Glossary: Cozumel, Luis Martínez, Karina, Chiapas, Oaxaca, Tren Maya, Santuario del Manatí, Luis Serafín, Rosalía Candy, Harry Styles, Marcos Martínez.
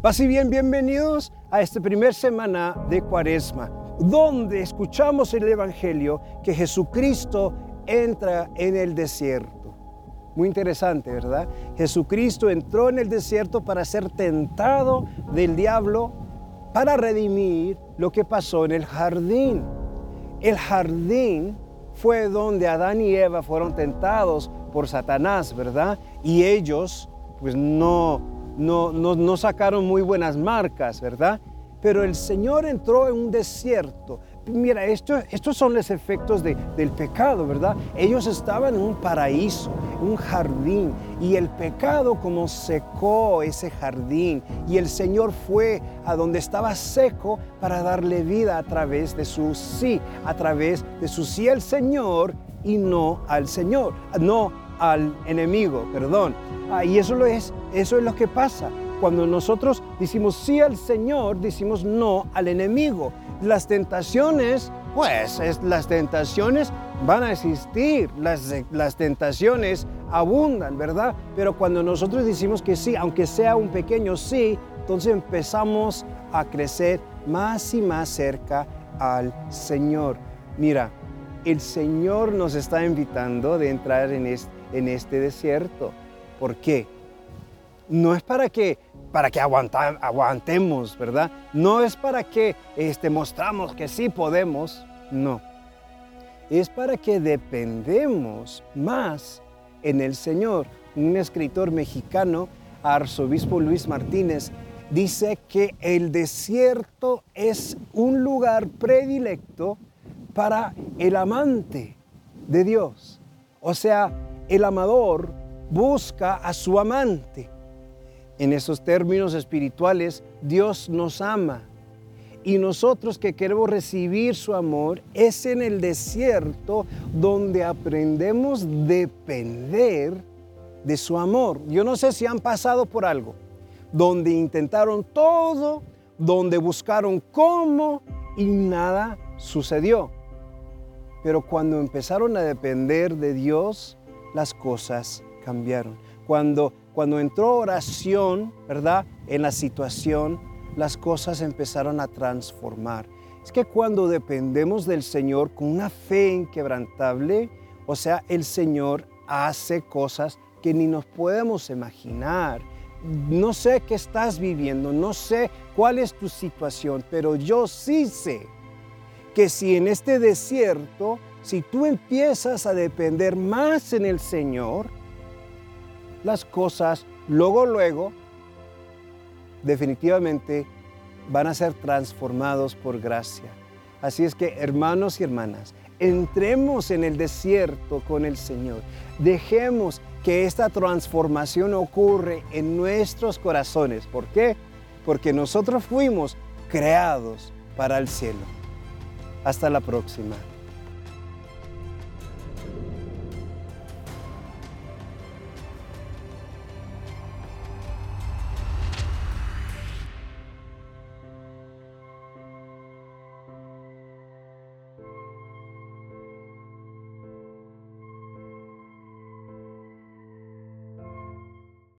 Paz y bien, bienvenidos a esta primera semana de Cuaresma, donde escuchamos el Evangelio que Jesucristo entra en el desierto. Muy interesante, ¿verdad? Jesucristo entró en el desierto para ser tentado del diablo, para redimir lo que pasó en el jardín. El jardín fue donde Adán y Eva fueron tentados por Satanás, ¿verdad? Y ellos, pues no sacaron muy buenas marcas, ¿verdad? Pero el Señor entró en un desierto. Mira, estos son los efectos del pecado, ¿verdad? Ellos estaban en un paraíso, en un jardín, y el pecado como secó ese jardín. Y el Señor fue a donde estaba seco para darle vida a través de su sí, a través de su sí al Señor y no al Señor, no al enemigo, perdón. Y eso es lo que pasa. Cuando nosotros decimos sí al Señor, decimos no al enemigo. Las tentaciones, las tentaciones van a existir, las tentaciones abundan, ¿verdad? Pero cuando nosotros decimos que sí, aunque sea un pequeño sí, entonces empezamos a crecer más y más cerca al Señor. Mira, el Señor nos está invitando de entrar en este desierto. ¿Por qué? No es para que aguantemos, ¿verdad? No es para que mostramos que sí podemos, no. Es para que dependemos más en el Señor. Un escritor mexicano, arzobispo Luis Martínez, dice que el desierto es un lugar predilecto para el amante de Dios. O sea, el amador busca a su amante. En esos términos espirituales, Dios nos ama. Y nosotros que queremos recibir su amor, es en el desierto donde aprendemos a depender de su amor. Yo no sé si han pasado por algo, donde intentaron todo, donde buscaron cómo y nada sucedió. Pero cuando empezaron a depender de Dios, las cosas cambiaron. Cuando entró oración, ¿verdad?, en la situación, las cosas empezaron a transformar. Es que cuando dependemos del Señor con una fe inquebrantable, o sea, el Señor hace cosas que ni nos podemos imaginar. No sé qué estás viviendo, no sé cuál es tu situación, pero yo sí sé que si en este desierto, si tú empiezas a depender más en el Señor, las cosas luego definitivamente van a ser transformados por gracia. Así es que, hermanos y hermanas, entremos en el desierto con el Señor. Dejemos que esta transformación ocurra en nuestros corazones. ¿Por qué? Porque nosotros fuimos creados para el cielo. Hasta la próxima.